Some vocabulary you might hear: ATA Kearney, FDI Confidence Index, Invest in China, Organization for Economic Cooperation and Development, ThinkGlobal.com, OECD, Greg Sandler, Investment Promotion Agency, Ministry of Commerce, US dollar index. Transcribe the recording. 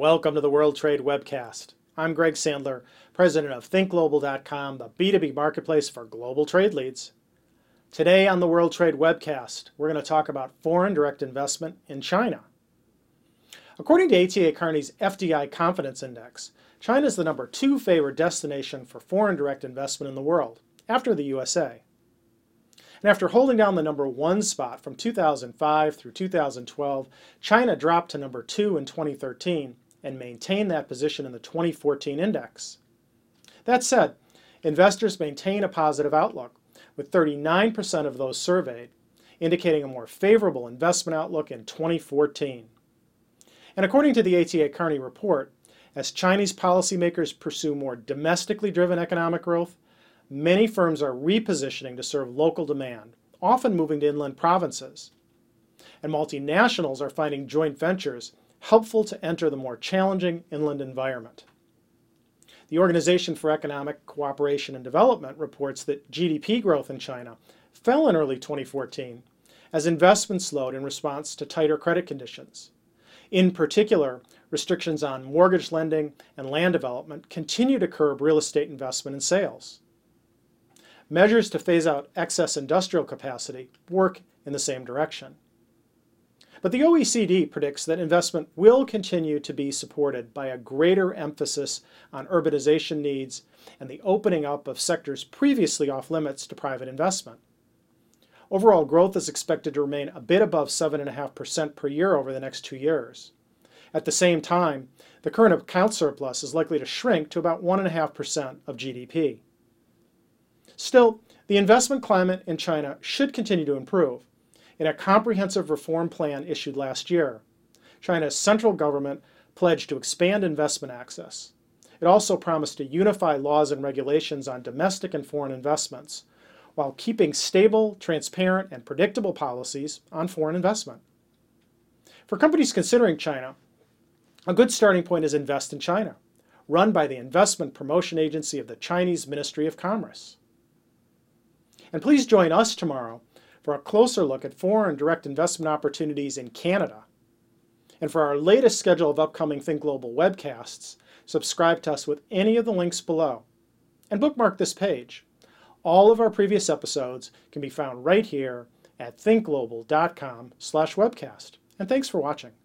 Welcome to the World Trade Webcast. I'm Greg Sandler, president of ThinkGlobal.com, the B2B marketplace for global trade leads. Today on the World Trade Webcast, we're going to talk about foreign direct investment in China. According to ATA Kearney's FDI Confidence Index, China is the number 2 favored destination for foreign direct investment in the world, after the USA. And after holding down the number 1 spot from 2005 through 2012, China dropped to number 2 in 2013 and maintained that position in the 2014 index. That said, investors maintain a positive outlook, with 39% of those surveyed indicating a more favorable investment outlook in 2014. And according to the ATA Kearney report, as Chinese policymakers pursue more domestically driven economic growth, many firms are repositioning to serve local demand, often moving to inland provinces. And multinationals are finding joint ventures helpful to enter the more challenging inland environment. The Organization for Economic Cooperation and Development reports that GDP growth in China fell in early 2014 as investment slowed in response to tighter credit conditions. In particular, restrictions on mortgage lending and land development continue to curb real estate investment and sales. Measures to phase out excess industrial capacity work in the same direction. But the OECD predicts that investment will continue to be supported by a greater emphasis on urbanization needs and the opening up of sectors previously off limits to private investment. Overall growth is expected to remain a bit above 7.5% per year over the next 2 years. At the same time, the current account surplus is likely to shrink to about 1.5% of GDP. Still, the investment climate in China should continue to improve. In a comprehensive reform plan issued last year, China's central government pledged to expand investment access. It also promised to unify laws and regulations on domestic and foreign investments, while keeping stable, transparent, and predictable policies on foreign investment. For companies considering China, a good starting point is Invest in China, run by the Investment Promotion Agency of the Chinese Ministry of Commerce. And please join us tomorrow for a closer look at foreign direct investment opportunities in Canada. And for our latest schedule of upcoming Think Global webcasts, subscribe to us with any of the links below. And bookmark this page. All of our previous episodes can be found right here at thinkglobal.com/webcast. And thanks for watching.